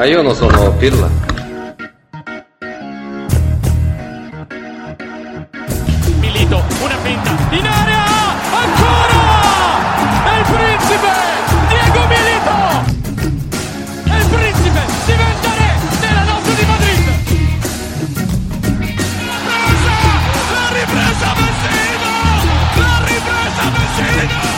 Ma io non sono pirla. Milito, una finta in area, ancora! È il principe! Diego Milito! È il principe! Diventa re della notte di Madrid! La ripresa Messina! La ripresa Messina!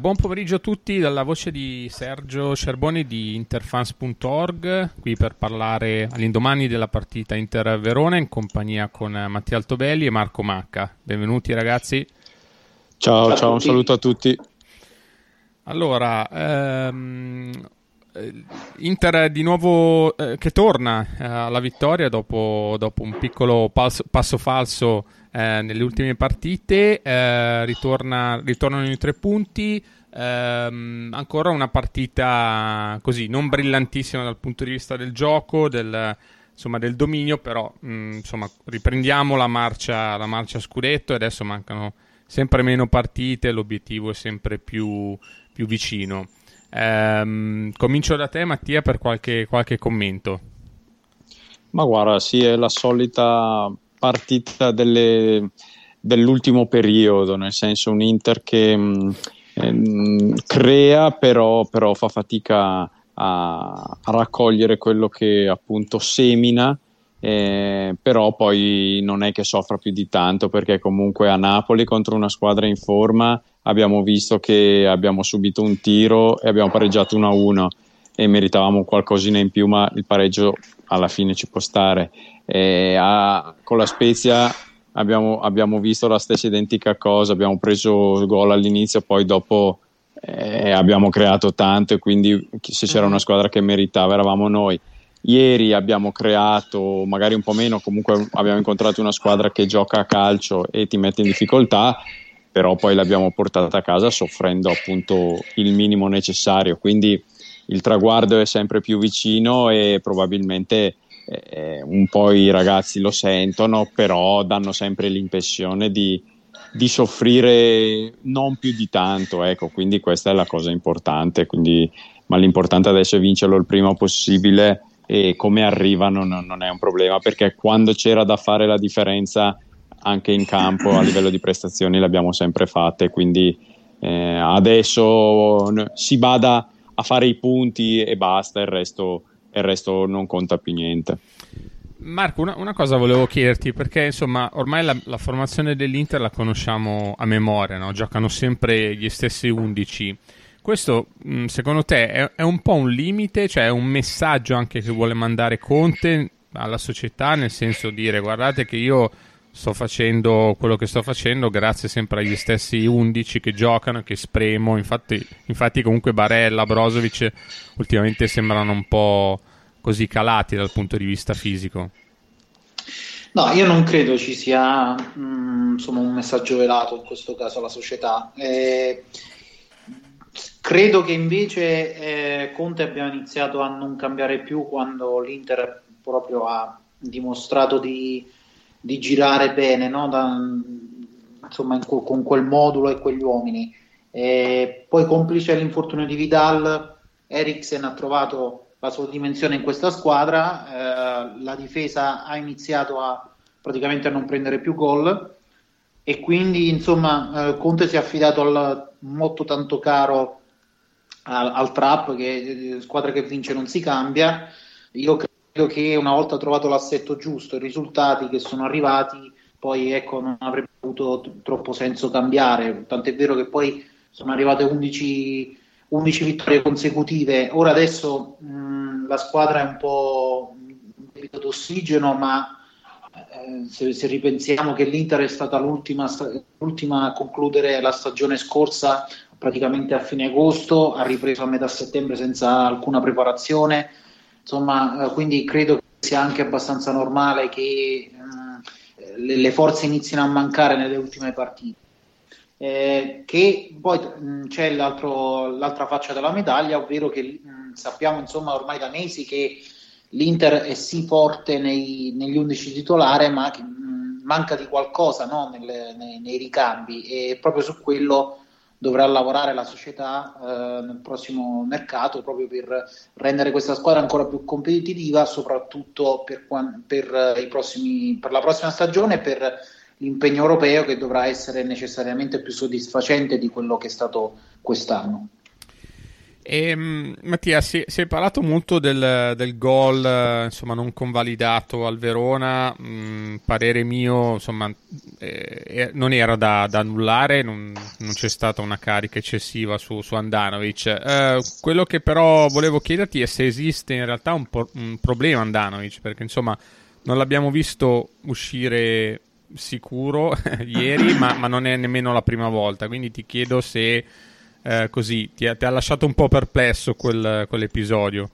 Buon pomeriggio a tutti dalla voce di Sergio Cerboni di Interfans.org, qui per parlare all'indomani della partita Inter-Verona in compagnia con Mattia Altobelli e Marco Macca. Benvenuti ragazzi. Ciao, un saluto a tutti. Allora, Inter di nuovo che torna alla vittoria dopo un piccolo passo falso nelle ultime partite, ritornano i 3 punti, ancora una partita così non brillantissima dal punto di vista del gioco, del dominio, però riprendiamo la marcia scudetto e adesso mancano sempre meno partite, l'obiettivo è sempre più vicino. Comincio da te Mattia per qualche commento. Ma guarda, sì, è la solita partita dell'ultimo periodo, nel senso un Inter che crea però fa fatica a raccogliere quello che appunto semina, però poi non è che soffra più di tanto, perché comunque a Napoli contro una squadra in forma abbiamo visto che abbiamo subito un tiro e abbiamo pareggiato 1-1 e meritavamo qualcosina in più, ma il pareggio alla fine ci può stare. Con la Spezia abbiamo visto la stessa identica cosa, abbiamo preso il gol all'inizio, poi dopo abbiamo creato tanto e quindi se c'era una squadra che meritava eravamo noi. Ieri abbiamo creato magari un po' meno, comunque abbiamo incontrato una squadra che gioca a calcio e ti mette in difficoltà, però poi l'abbiamo portata a casa soffrendo appunto il minimo necessario, quindi il traguardo è sempre più vicino e probabilmente un po' i ragazzi lo sentono, però danno sempre l'impressione di soffrire non più di tanto, ecco, quindi questa è la cosa importante, ma l'importante adesso è vincerlo il prima possibile e come arrivano non è un problema, perché quando c'era da fare la differenza anche in campo a livello di prestazioni l'abbiamo sempre fatte, quindi adesso si bada a fare i punti e basta, il resto non conta più niente. Marco, una cosa volevo chiederti, perché insomma ormai la formazione dell'Inter la conosciamo a memoria, no? Giocano sempre gli stessi 11. Questo secondo te è un po' un limite, cioè è un messaggio anche che vuole mandare Conte alla società, nel senso dire guardate che io sto facendo quello che sto facendo grazie sempre agli stessi 11 che giocano, che spremo, infatti comunque Barella, Brozovic ultimamente sembrano un po' così calati dal punto di vista fisico. No, io non credo ci sia un messaggio velato in questo caso alla società, credo che invece Conte abbia iniziato a non cambiare più quando l'Inter proprio ha dimostrato di girare bene, no? Con quel modulo e quegli uomini, poi complice l'infortunio di Vidal, Eriksen ha trovato la sua dimensione in questa squadra, la difesa ha iniziato praticamente a non prendere più gol e quindi Conte si è affidato al motto tanto caro al trap, che squadra che vince non si cambia. Io credo che una volta trovato l'assetto giusto, i risultati che sono arrivati, poi non avrebbe avuto troppo senso cambiare, tant'è vero che poi sono arrivate 11 vittorie consecutive. Ora adesso la squadra è un po' in debito d'ossigeno, ma se ripensiamo che l'Inter è stata l'ultima a concludere la stagione scorsa praticamente a fine agosto, ha ripreso a metà settembre senza alcuna preparazione, quindi credo che sia anche abbastanza normale che le forze inizino a mancare nelle ultime partite, che poi c'è l'altra faccia della medaglia, ovvero che sappiamo ormai da mesi che l'Inter è sì forte negli 11 titolari, ma manca di qualcosa, no? nei ricambi, e proprio su quello dovrà lavorare la società nel prossimo mercato, proprio per rendere questa squadra ancora più competitiva, soprattutto per la prossima stagione, per l'impegno europeo, che dovrà essere necessariamente più soddisfacente di quello che è stato quest'anno. Mattia, si è parlato molto del gol insomma non convalidato al Verona. Parere mio, insomma, non era da annullare, non c'è stata una carica eccessiva su Handanović. Quello che però volevo chiederti è se esiste in realtà un problema Handanović, perché insomma non l'abbiamo visto uscire sicuro ieri, ma non è nemmeno la prima volta, quindi ti chiedo se così ti ha lasciato un po' perplesso quell'episodio.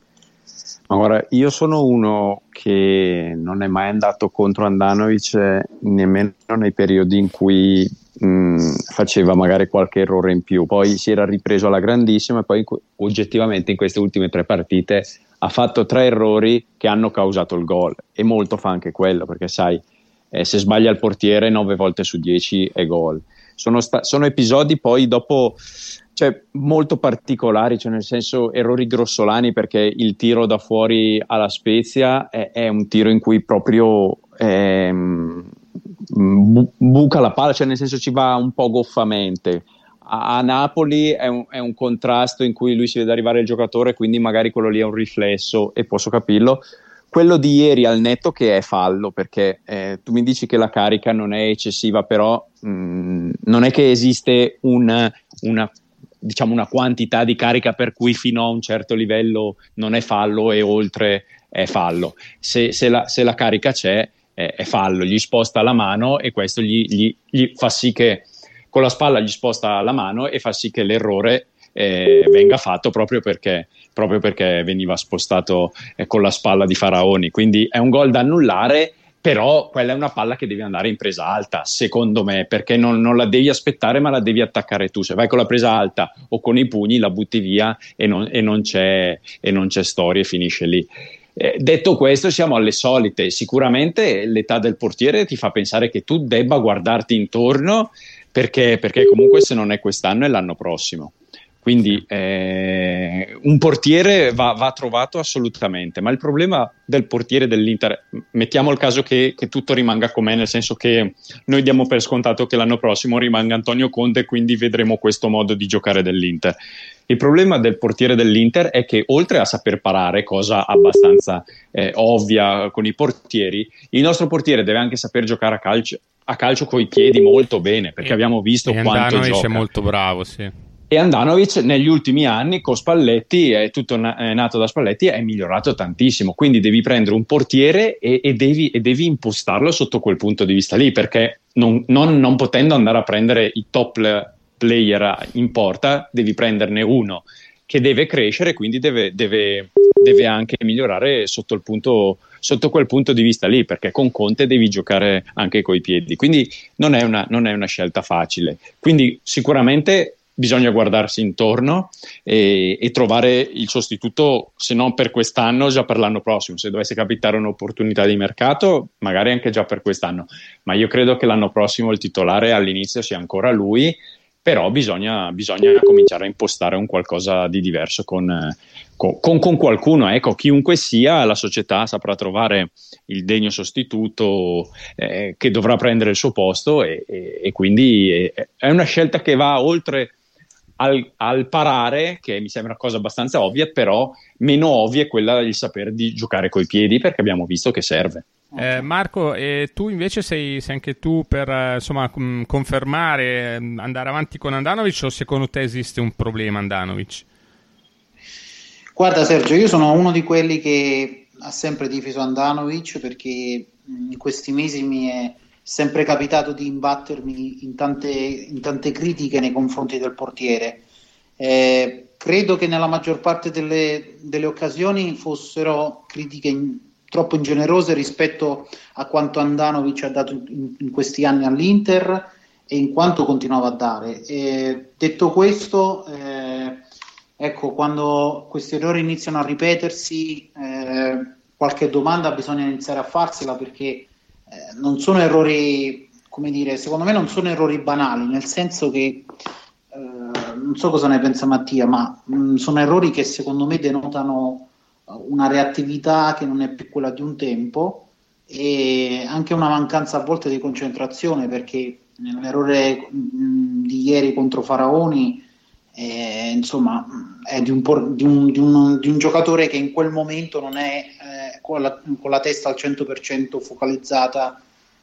Allora, io sono uno che non è mai andato contro Handanović, nemmeno nei periodi in cui faceva magari qualche errore in più. Poi si era ripreso alla grandissima e poi oggettivamente in queste ultime 3 partite ha fatto 3 errori che hanno causato il gol, e molto fa anche quello, perché sai, se sbaglia il portiere 9 volte su 10 è gol. Sono episodi poi dopo, cioè, molto particolari, cioè nel senso errori grossolani, perché il tiro da fuori alla Spezia è un tiro in cui proprio buca la palla, cioè nel senso ci va un po' goffamente. A Napoli è un contrasto in cui lui si vede arrivare il giocatore, quindi magari quello lì è un riflesso e posso capirlo. Quello di ieri, al netto che è fallo, perché tu mi dici che la carica non è eccessiva, però non è che esiste una quantità di carica per cui fino a un certo livello non è fallo e oltre è fallo. Se la carica c'è, è fallo, gli sposta la mano, e questo gli fa sì che con la spalla gli sposta la mano e fa sì che l'errore venga fatto proprio perché veniva spostato con la spalla di Faraoni. Quindi è un gol da annullare, però quella è una palla che devi andare in presa alta, secondo me, perché non la devi aspettare, ma la devi attaccare tu. Se vai con la presa alta o con i pugni la butti via e non c'è storia, e finisce lì. Detto questo, siamo alle solite. Sicuramente l'età del portiere ti fa pensare che tu debba guardarti intorno, perché comunque se non è quest'anno è l'anno prossimo. Quindi un portiere va trovato assolutamente, ma il problema del portiere dell'Inter, mettiamo il caso che tutto rimanga com'è, nel senso che noi diamo per scontato che l'anno prossimo rimanga Antonio Conte, quindi vedremo questo modo di giocare dell'Inter. Il problema del portiere dell'Inter è che, oltre a saper parare, cosa abbastanza ovvia con i portieri, il nostro portiere deve anche saper giocare a calcio coi piedi molto bene, perché abbiamo visto quanto gioca. È molto bravo, sì. E Handanović negli ultimi anni con Spalletti, è nato da Spalletti, è migliorato tantissimo. Quindi devi prendere un portiere e devi impostarlo sotto quel punto di vista lì, perché non potendo andare a prendere i top player in porta, devi prenderne uno che deve crescere, quindi deve anche migliorare sotto quel punto di vista lì, perché con Conte devi giocare anche coi piedi. Quindi non è una scelta facile. Quindi sicuramente bisogna guardarsi intorno e trovare il sostituto, se non per quest'anno già per l'anno prossimo, se dovesse capitare un'opportunità di mercato magari anche già per quest'anno, ma io credo che l'anno prossimo il titolare all'inizio sia ancora lui, però bisogna cominciare a impostare un qualcosa di diverso con qualcuno, ecco, chiunque sia. La società saprà trovare il degno sostituto che dovrà prendere il suo posto, e quindi è una scelta che va oltre al parare, che mi sembra una cosa abbastanza ovvia, però meno ovvia è quella del saper di giocare coi piedi, perché abbiamo visto che serve. Marco, tu invece sei anche tu per confermare, andare avanti con Handanović, o secondo te esiste un problema Handanović? Guarda Sergio, io sono uno di quelli che ha sempre difeso Handanović, perché in questi mesi mi è sempre capitato di imbattermi in tante critiche nei confronti del portiere. Credo che nella maggior parte delle occasioni fossero critiche troppo ingenerose rispetto a quanto Handanović ha dato in questi anni all'Inter e in quanto continuava a dare. Detto questo, ecco, quando questi errori iniziano a ripetersi, qualche domanda bisogna iniziare a farsela, perché non sono errori, come dire, secondo me non sono errori banali, nel senso che non so cosa ne pensa Mattia, ma sono errori che secondo me denotano una reattività che non è più quella di un tempo e anche una mancanza a volte di concentrazione, perché l'errore di ieri contro Faraoni insomma è di un giocatore che in quel momento non è con la testa al 100% focalizzata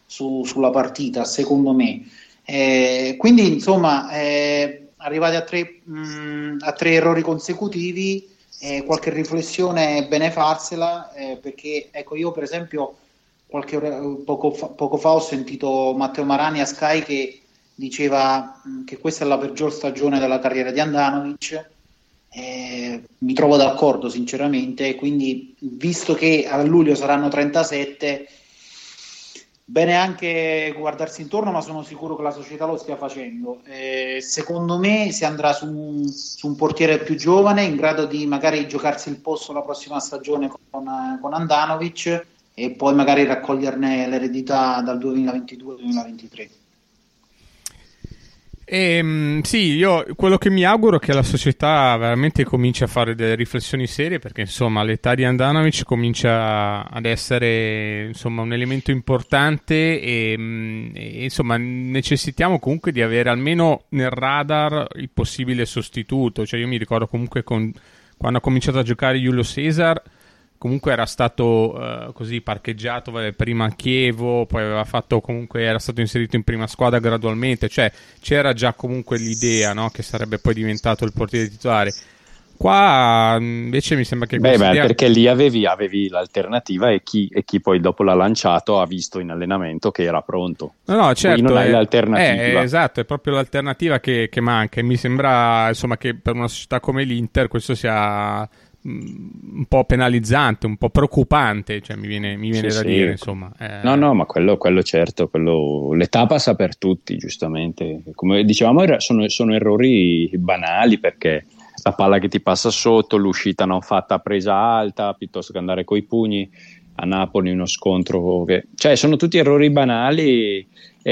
sulla partita, secondo me. Quindi insomma arrivati a tre errori consecutivi, qualche riflessione è bene farsela, perché ecco, io per esempio poco fa ho sentito Matteo Marani a Sky che diceva che questa è la peggior stagione della carriera di Handanović. Mi trovo d'accordo sinceramente, quindi visto che a luglio saranno 37, bene anche guardarsi intorno, ma sono sicuro che la società lo stia facendo. Secondo me si andrà su un portiere più giovane, in grado di magari giocarsi il posto la prossima stagione con Handanović, e poi magari raccoglierne l'eredità dal 2022-2023. Sì, io quello che mi auguro è che la società veramente cominci a fare delle riflessioni serie, perché insomma l'età di Handanović comincia ad essere insomma un elemento importante e insomma necessitiamo comunque di avere almeno nel radar il possibile sostituto. Cioè, io mi ricordo comunque quando ha cominciato a giocare Julio Cesar, comunque era stato così parcheggiato prima a Chievo, poi aveva fatto, comunque era stato inserito in prima squadra gradualmente, cioè c'era già comunque l'idea, no, che sarebbe poi diventato il portiere titolare. Qua invece mi sembra che perché lì avevi l'alternativa e chi poi dopo l'ha lanciato ha visto in allenamento che era pronto. No, certo, non hai l'alternativa. Esatto, è proprio l'alternativa che manca, e mi sembra insomma che per una società come l'Inter questo sia un po' penalizzante, un po' preoccupante, cioè mi viene da dire insomma. No, ma quello certo, l'età passa per tutti, giustamente, come dicevamo sono errori banali, perché la palla che ti passa sotto, l'uscita non fatta a presa alta piuttosto che andare coi pugni a Napoli, uno scontro cioè sono tutti errori banali.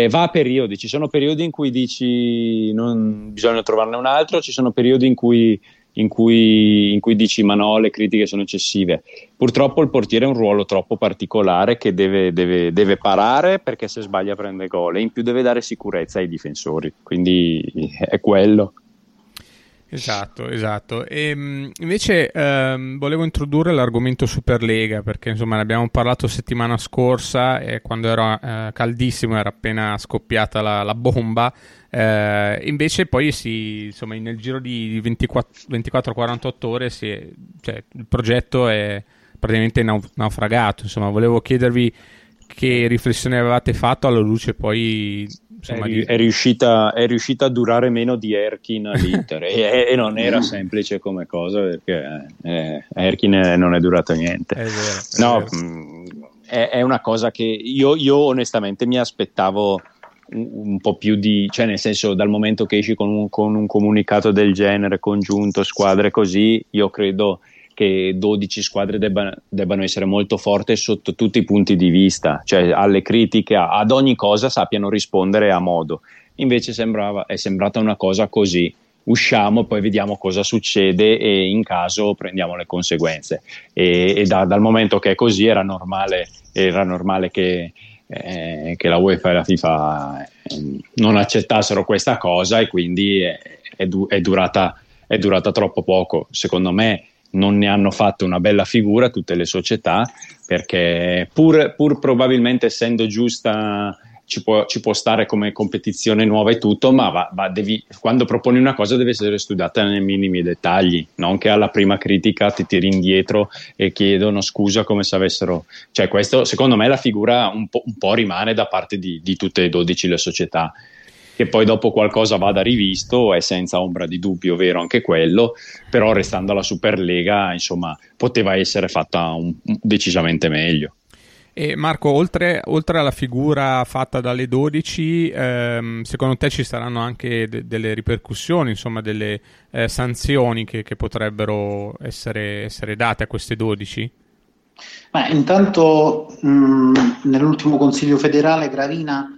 Va a periodi, ci sono periodi in cui dici non bisogna trovarne un altro, ci sono periodi in cui dici ma no, le critiche sono eccessive. Purtroppo il portiere ha un ruolo troppo particolare, che deve parare, perché se sbaglia prende gol, e in più deve dare sicurezza ai difensori, quindi è quello. Esatto. E invece volevo introdurre l'argomento Superlega, perché insomma ne abbiamo parlato settimana scorsa, e quando era caldissimo, era appena scoppiata la bomba. Invece poi nel giro di 24-48 ore il progetto è praticamente naufragato. Insomma, volevo chiedervi che riflessione avevate fatto alla luce poi. È riuscita a durare meno di Erkin all'Inter e non era semplice come cosa, perché Erkin non è durato niente. È una cosa che io onestamente mi aspettavo un po' più di, cioè nel senso, dal momento che esci con un comunicato del genere congiunto, squadre così, io credo che 12 squadre debbano essere molto forti sotto tutti i punti di vista, cioè alle critiche, ad ogni cosa sappiano rispondere a modo. Invece è sembrata una cosa così: usciamo, poi vediamo cosa succede e in caso prendiamo le conseguenze. Dal momento che è così, era normale che la UEFA e la FIFA non accettassero questa cosa, e quindi è durata troppo poco, secondo me. Non ne hanno fatto una bella figura tutte le società, perché pur probabilmente essendo giusta ci può stare come competizione nuova e tutto, ma devi, quando proponi una cosa deve essere studiata nei minimi dettagli, non che alla prima critica ti tiri indietro e chiedono scusa come se avessero, cioè questo secondo me la figura un po' rimane da parte di tutte e 12 le società. Che poi dopo qualcosa vada rivisto è senza ombra di dubbio vero anche quello, però restando alla Superlega insomma poteva essere fatta decisamente meglio. E Marco, oltre alla figura fatta dalle 12, secondo te ci saranno anche delle ripercussioni, insomma delle sanzioni che potrebbero essere date a queste 12? Beh, intanto nell'ultimo Consiglio federale Gravina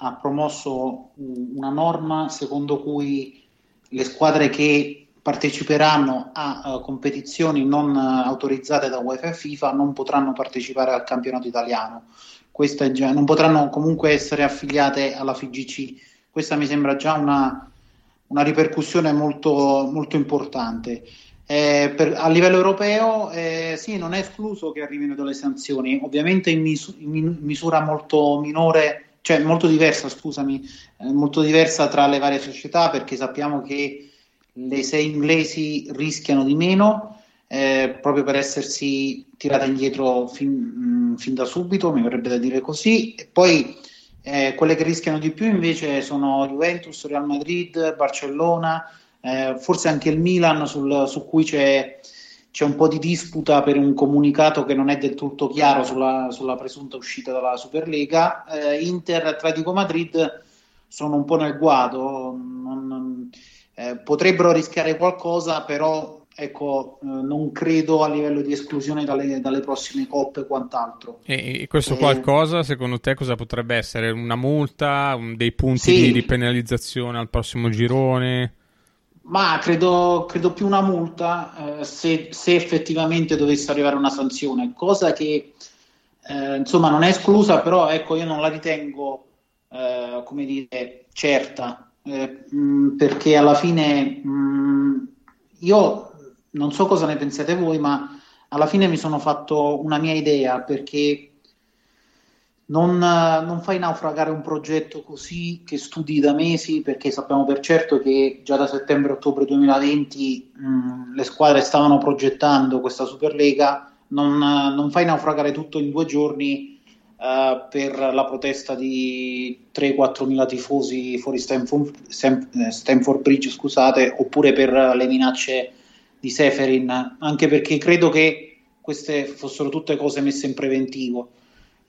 ha promosso una norma secondo cui le squadre che parteciperanno a competizioni non autorizzate da UEFA e FIFA non potranno partecipare al campionato italiano. Questa è già, non potranno comunque essere affiliate alla FIGC. Questa mi sembra già una ripercussione molto, molto importante. A livello europeo sì, non è escluso che arrivino delle sanzioni, ovviamente in misura molto minore, cioè molto diversa, molto diversa tra le varie società, perché sappiamo che le sei inglesi rischiano di meno proprio per essersi tirate indietro fin da subito, mi verrebbe da dire così, e poi quelle che rischiano di più invece sono Juventus, Real Madrid, Barcellona, forse anche il Milan, su cui c'è un po' di disputa per un comunicato che non è del tutto chiaro sulla presunta uscita dalla Superlega. Inter, Atletico Madrid sono un po' nel guado, potrebbero rischiare qualcosa, però ecco, non credo a livello di esclusione dalle prossime coppe e quant'altro. E questo qualcosa, secondo te, cosa potrebbe essere? Una multa, dei punti di penalizzazione al prossimo girone? Ma credo più una multa se effettivamente dovesse arrivare una sanzione, cosa che insomma non è esclusa, però ecco, io non la ritengo come dire certa, perché alla fine io non so cosa ne pensate voi, ma alla fine mi sono fatto una mia idea, perché non fai naufragare un progetto così, che studi da mesi, perché sappiamo per certo che già da settembre-ottobre 2020 le squadre stavano progettando questa Superlega. Non fai naufragare tutto in 2 giorni per la protesta di 3-4 mila tifosi fuori Stamford Bridge, scusate, oppure per le minacce di Čeferin, anche perché credo che queste fossero tutte cose messe in preventivo.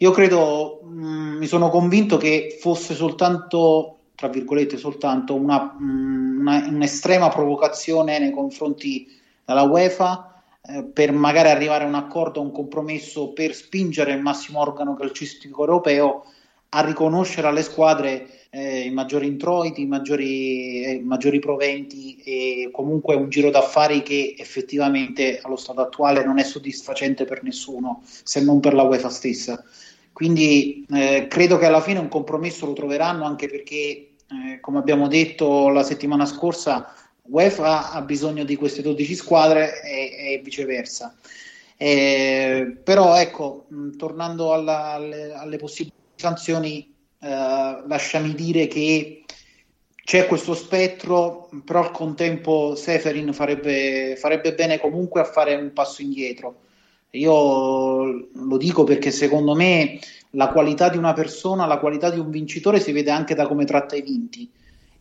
Io credo, mi sono convinto che fosse soltanto, tra virgolette, soltanto un'estrema provocazione nei confronti della UEFA per magari arrivare a un accordo, a un compromesso, per spingere il massimo organo calcistico europeo a riconoscere alle squadre i maggiori introiti, i maggiori proventi e comunque un giro d'affari che effettivamente allo stato attuale non è soddisfacente per nessuno, se non per la UEFA stessa. Quindi credo che alla fine un compromesso lo troveranno, anche perché, come abbiamo detto la settimana scorsa, UEFA ha bisogno di queste 12 squadre e viceversa. Però ecco, tornando alle possibili sanzioni, lasciami dire che c'è questo spettro, però al contempo Čeferin farebbe bene comunque a fare un passo indietro. Io lo dico perché secondo me la qualità di una persona, la qualità di un vincitore si vede anche da come tratta i vinti,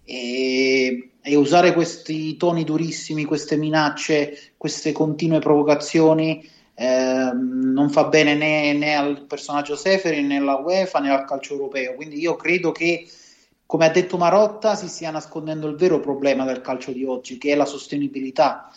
e usare questi toni durissimi, queste minacce, queste continue provocazioni non fa bene né al personaggio Čeferin, né alla UEFA, né al calcio europeo. Quindi io credo che, come ha detto Marotta, si stia nascondendo il vero problema del calcio di oggi, che è la sostenibilità.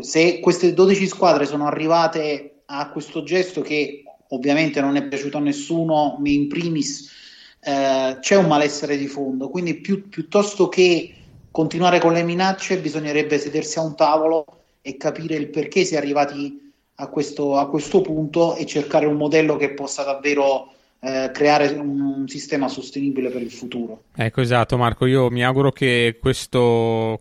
Se queste 12 squadre sono arrivate a questo gesto, che ovviamente non è piaciuto a nessuno, me in primis, c'è un malessere di fondo. Quindi piuttosto che continuare con le minacce, bisognerebbe sedersi a un tavolo e capire il perché si è arrivati a questo punto e cercare un modello che possa davvero creare un sistema sostenibile per il futuro. Ecco, esatto Marco, io mi auguro che questa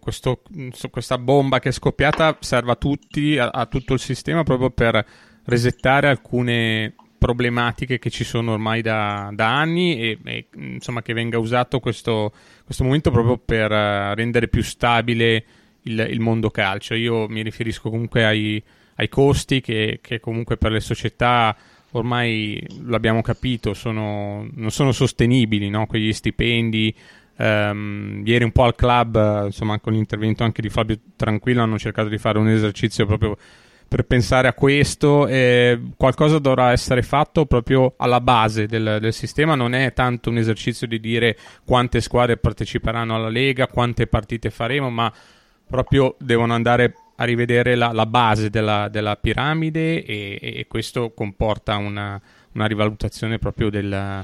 bomba che è scoppiata serva a tutti, a tutto il sistema, proprio per resettare alcune problematiche che ci sono ormai da anni e insomma che venga usato questo momento proprio per rendere più stabile il mondo calcio. Io mi riferisco comunque ai costi che comunque per le società ormai, l'abbiamo capito, non sono sostenibili, no? Quegli stipendi. Ieri un po' al club, insomma, con l'intervento anche di Fabio Tranquillo, hanno cercato di fare un esercizio proprio per pensare a questo. Qualcosa dovrà essere fatto proprio alla base del sistema. Non è tanto un esercizio di dire quante squadre parteciperanno alla Lega, quante partite faremo, ma proprio devono andare a rivedere la base della piramide, e questo comporta una rivalutazione proprio del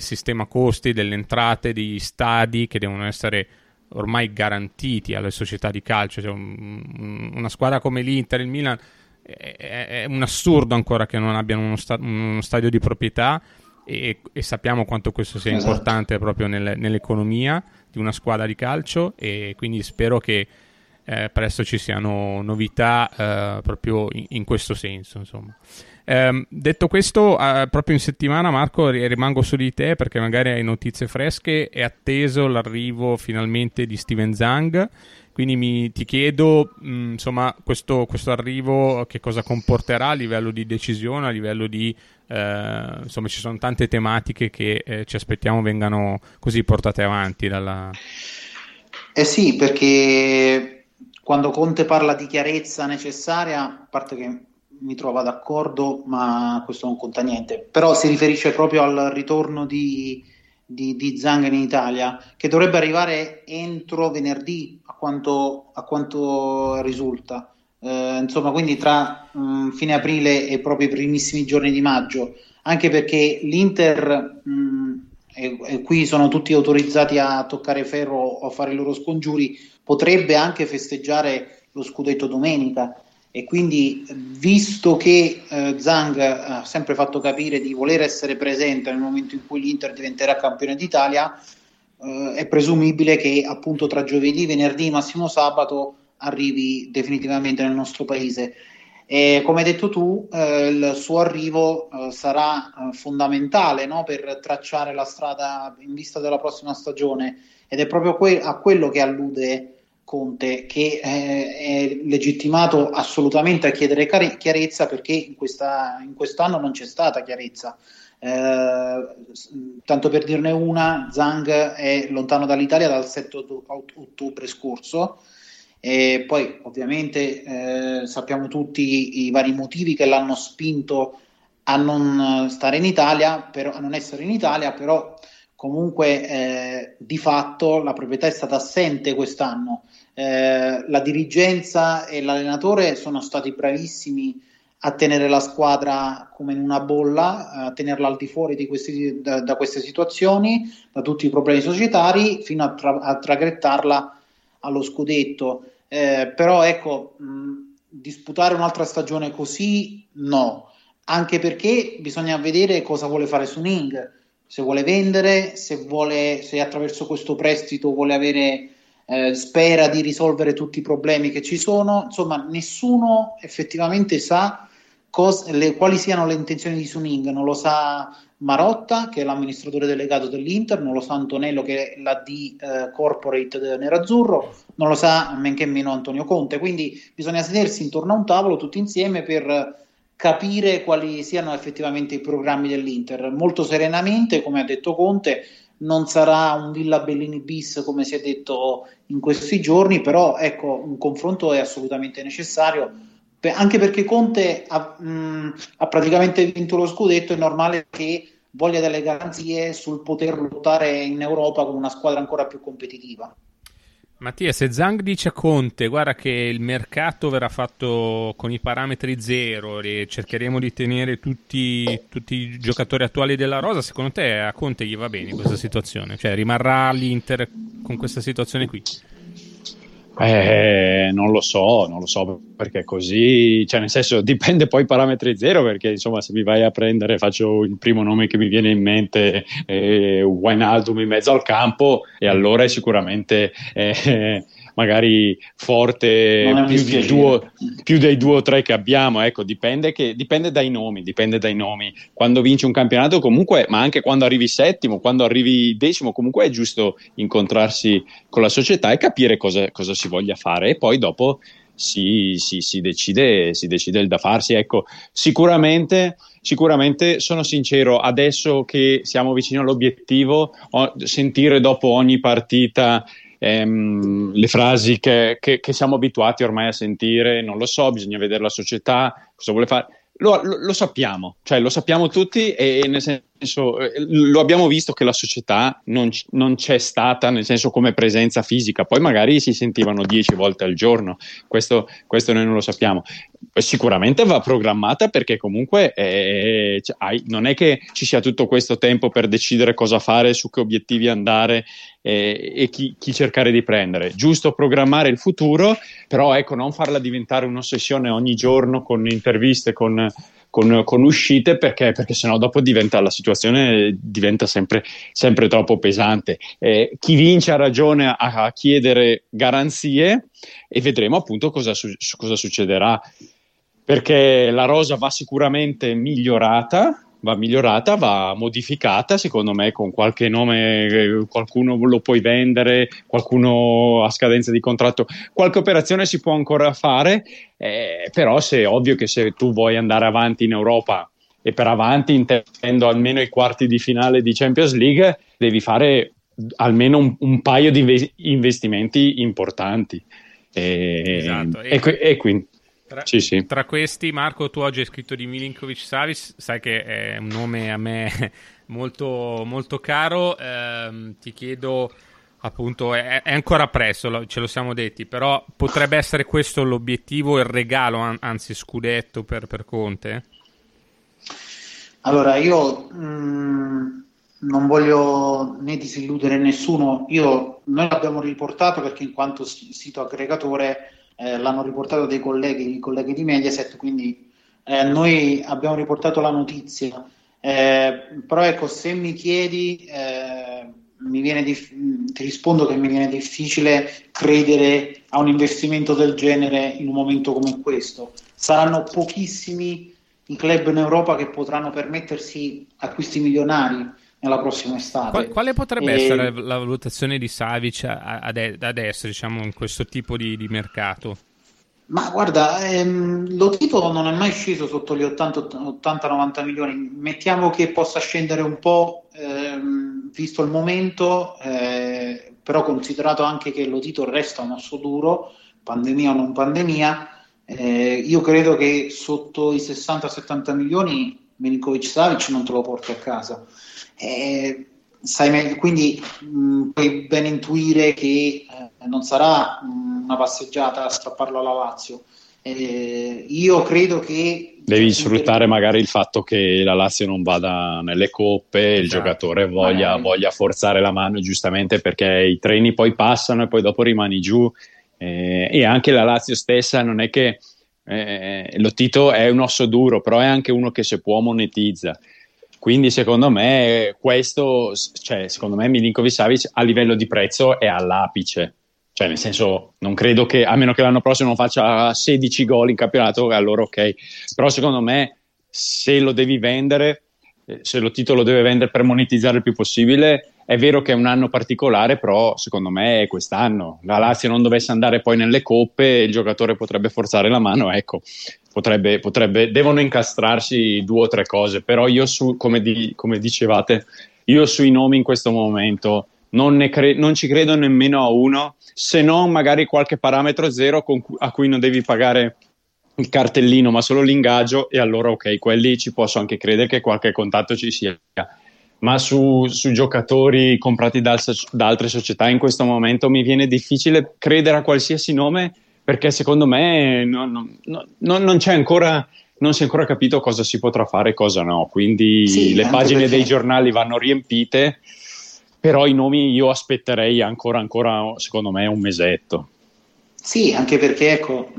sistema costi, delle entrate, degli stadi che devono essere ormai garantiti alle società di calcio, cioè una squadra come l'Inter, il Milan, è un assurdo ancora che non abbiano uno stadio di proprietà, e sappiamo quanto questo sia importante proprio nell'economia di una squadra di calcio, e quindi spero che presto ci siano novità proprio in questo senso, insomma. Detto questo, proprio in settimana, Marco, rimango su di te perché magari hai notizie fresche. È atteso l'arrivo finalmente di Steven Zhang, quindi ti chiedo insomma questo arrivo che cosa comporterà a livello di decisione, a livello di insomma, ci sono tante tematiche che ci aspettiamo vengano così portate avanti dalla... sì, perché quando Conte parla di chiarezza necessaria, a parte che mi trovo d'accordo, ma questo non conta niente, però si riferisce proprio al ritorno di Zhang in Italia, che dovrebbe arrivare entro venerdì, a quanto risulta. Insomma, quindi tra fine aprile e proprio i primissimi giorni di maggio, anche perché l'Inter... e qui sono tutti autorizzati a toccare ferro o a fare i loro scongiuri, potrebbe anche festeggiare lo scudetto domenica, e quindi, visto che Zhang ha sempre fatto capire di voler essere presente nel momento in cui l'Inter diventerà campione d'Italia, è presumibile che appunto tra giovedì, venerdì, massimo sabato arrivi definitivamente nel nostro paese. E come hai detto tu, il suo arrivo sarà fondamentale, no? Per tracciare la strada in vista della prossima stagione, ed è proprio a quello che allude Conte, che è legittimato assolutamente a chiedere chiarezza, perché in quest'anno non c'è stata chiarezza. Tanto per dirne una, Zhang è lontano dall'Italia dal 7 ottobre scorso. E poi ovviamente sappiamo tutti i vari motivi che l'hanno spinto a non stare in Italia, a non essere in Italia, però comunque di fatto la proprietà è stata assente quest'anno. La dirigenza e l'allenatore sono stati bravissimi a tenere la squadra come in una bolla, a tenerla al di fuori da queste situazioni, da tutti i problemi societari, fino a traghettarla allo scudetto. Però ecco, disputare un'altra stagione così no, anche perché bisogna vedere cosa vuole fare Suning, se vuole vendere, se attraverso questo prestito vuole avere, spera di risolvere tutti i problemi che ci sono. Insomma, nessuno effettivamente sa quali siano le intenzioni di Suning. Non lo sa Marotta, che è l'amministratore delegato dell'Inter, non lo sa Antonello, che è la D corporate nerazzurro, non lo sa men che meno Antonio Conte. Quindi bisogna sedersi intorno a un tavolo tutti insieme per capire quali siano effettivamente i programmi dell'Inter. Molto serenamente, come ha detto Conte, non sarà un Villa Bellini bis come si è detto in questi giorni, però ecco, un confronto è assolutamente necessario, anche perché Conte ha praticamente vinto lo scudetto. È normale che voglia delle garanzie sul poter lottare in Europa con una squadra ancora più competitiva. Mattia, se Zhang dice a Conte guarda che il mercato verrà fatto con i parametri zero e cercheremo di tenere tutti i giocatori attuali della rosa, secondo te a Conte gli va bene questa situazione? Cioè, rimarrà l'Inter con questa situazione qui? Non lo so, perché così, cioè, nel senso, dipende poi parametri zero, perché insomma, se mi vai a prendere, faccio il primo nome che mi viene in mente, Wijnaldum in mezzo al campo, e allora è sicuramente magari forte più dei due o tre che abbiamo, ecco. Dipende dai nomi quando vinci un campionato comunque, ma anche quando arrivi settimo, quando arrivi decimo, comunque è giusto incontrarsi con la società e capire cosa si voglia fare, e poi dopo si decide il da farsi, ecco. Sicuramente sono sincero, adesso che siamo vicino all'obiettivo, sentire dopo ogni partita le frasi che siamo abituati ormai a sentire, non lo so, bisogna vedere la società cosa vuole fare, lo sappiamo tutti, e nel senso senso, lo abbiamo visto che la società non c'è stata, nel senso, come presenza fisica. Poi magari si sentivano 10 volte al giorno, questo noi non lo sappiamo. Sicuramente va programmata, perché comunque non è che ci sia tutto questo tempo per decidere cosa fare, su che obiettivi andare e chi cercare di prendere. Giusto programmare il futuro, però ecco, non farla diventare un'ossessione ogni giorno con interviste, con uscite, perché sennò dopo la situazione diventa sempre troppo pesante. Chi vince ha ragione a chiedere garanzie, e vedremo appunto cosa succederà, perché la rosa va sicuramente migliorata, va modificata, secondo me, con qualche nome, qualcuno lo puoi vendere, qualcuno a scadenza di contratto, qualche operazione si può ancora fare, però è ovvio che se tu vuoi andare avanti in Europa, e per avanti intendo almeno i quarti di finale di Champions League, devi fare almeno un paio di investimenti importanti. Esatto. E quindi... Tra questi, Marco, tu oggi hai scritto di Milinković-Savić, sai che è un nome a me molto, molto caro, ti chiedo appunto, è ancora presto, ce lo siamo detti, però potrebbe essere questo l'obiettivo, il regalo, anzi scudetto per Conte? Allora, io non voglio né disilludere nessuno, noi l'abbiamo riportato perché in quanto sito aggregatore l'hanno riportato dei colleghi di Mediaset, quindi noi abbiamo riportato la notizia, però ecco, se mi chiedi ti rispondo che mi viene difficile credere a un investimento del genere in un momento come questo. Saranno pochissimi i club in Europa che potranno permettersi acquisti milionari nella prossima estate. Quale potrebbe essere la valutazione di Savic adesso, diciamo, in questo tipo di mercato? Ma guarda, Lotito non è mai sceso sotto gli 80-90 milioni. Mettiamo che possa scendere un po' visto il momento, però considerato anche che Lotito resta un osso duro, pandemia o non pandemia, io credo che sotto i 60-70 milioni Milinković-Savic non te lo porti a casa. Sai meglio, quindi puoi ben intuire che non sarà una passeggiata a strapparlo alla Lazio. Io credo che devi sfruttare magari il fatto che la Lazio non vada nelle coppe, il giocatore voglia forzare la mano, giustamente, perché i treni poi passano e poi dopo rimani giù, e anche la Lazio stessa non è che Lotito è un osso duro, però è anche uno che se può monetizza. Quindi secondo me Milinković-Savić a livello di prezzo è all'apice, cioè nel senso, non credo che, a meno che l'anno prossimo non faccia 16 gol in campionato, allora ok, però secondo me se lo devi vendere, se Lotito lo deve vendere per monetizzare il più possibile, è vero che è un anno particolare, però secondo me è quest'anno. La Lazio non dovesse andare poi nelle coppe, il giocatore potrebbe forzare la mano, ecco, devono incastrarsi 2 o 3 cose, però io come dicevate, io sui nomi in questo momento non ci credo nemmeno a uno, se non magari qualche parametro zero a cui non devi pagare il cartellino ma solo l'ingaggio, e allora ok, quelli ci posso anche credere che qualche contatto ci sia, ma su giocatori comprati da altre società in questo momento mi viene difficile credere a qualsiasi nome, perché secondo me non c'è ancora, non si è ancora capito cosa si potrà fare e cosa no, quindi sì, le pagine dei giornali vanno riempite, però i nomi io aspetterei ancora secondo me un mesetto. Sì, anche perché ecco,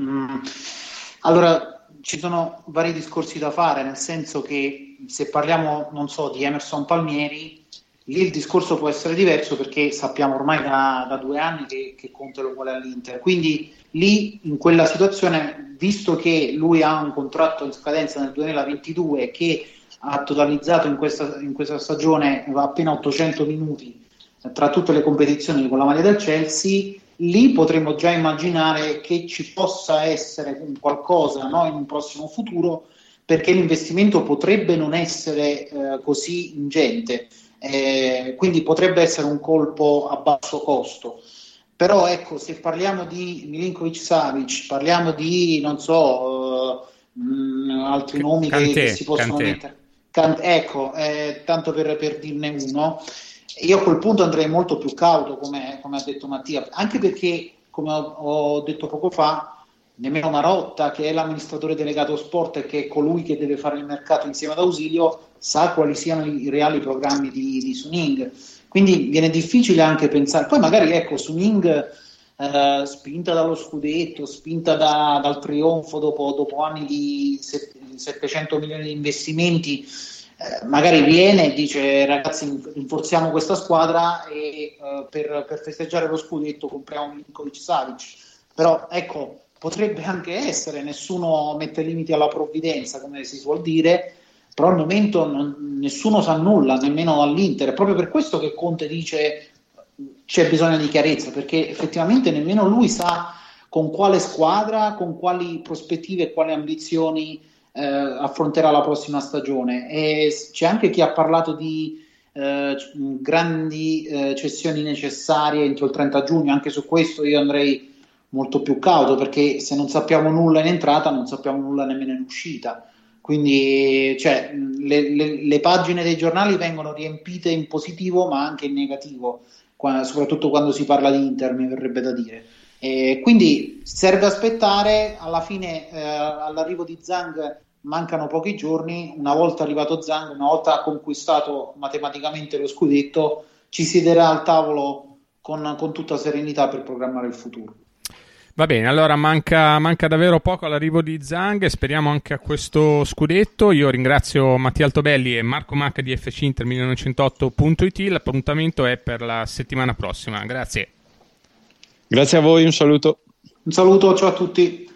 allora, ci sono vari discorsi da fare, nel senso che se parliamo, non so, di Emerson Palmieri, lì il discorso può essere diverso, perché sappiamo ormai da 2 anni che Conte lo vuole all'Inter, quindi lì in quella situazione, visto che lui ha un contratto in scadenza nel 2022 che ha totalizzato in questa stagione appena 800 minuti tra tutte le competizioni con la maglia del Chelsea, lì potremmo già immaginare che ci possa essere qualcosa, no, in un prossimo futuro, perché l'investimento potrebbe non essere così ingente, quindi potrebbe essere un colpo a basso costo. Però ecco, se parliamo di Milinković-Savić, parliamo di, non so, altri nomi che si possono mettere, Tanto per dirne uno, io a quel punto andrei molto più cauto, come ha detto Mattia, anche perché, come ho detto poco fa, nemmeno Marotta, che è l'amministratore delegato sport e che è colui che deve fare il mercato insieme ad Ausilio, sa quali siano i reali programmi di Suning, quindi viene difficile anche pensare. Poi magari, ecco, Suning, spinta dallo scudetto, spinta dal trionfo dopo anni di 700 milioni di investimenti, magari viene e dice: ragazzi, rinforziamo questa squadra e per festeggiare lo scudetto compriamo Milinković-Savić. Però ecco, potrebbe anche essere, nessuno mette limiti alla provvidenza, come si suol dire, però al momento nessuno sa nulla, nemmeno all'Inter. È proprio per questo che Conte dice: c'è bisogno di chiarezza, perché effettivamente nemmeno lui sa con quale squadra, con quali prospettive e quali ambizioni affronterà la prossima stagione. E c'è anche chi ha parlato di grandi cessioni necessarie entro il 30 giugno. Anche su questo io andrei molto più cauto, perché se non sappiamo nulla in entrata non sappiamo nulla nemmeno in uscita, quindi cioè, le pagine dei giornali vengono riempite in positivo ma anche in negativo, soprattutto quando si parla di Inter, mi verrebbe da dire. E quindi serve aspettare. Alla fine all'arrivo di Zhang mancano pochi giorni. Una volta arrivato Zhang, una volta conquistato matematicamente lo scudetto, ci siederà al tavolo con tutta serenità per programmare il futuro. Va bene, allora manca davvero poco all'arrivo di Zhang, speriamo anche a questo scudetto. Io ringrazio Mattia Altobelli e Marco Macca di FC Inter 1908.it, l'appuntamento è per la settimana prossima. Grazie a voi, un saluto, ciao a tutti.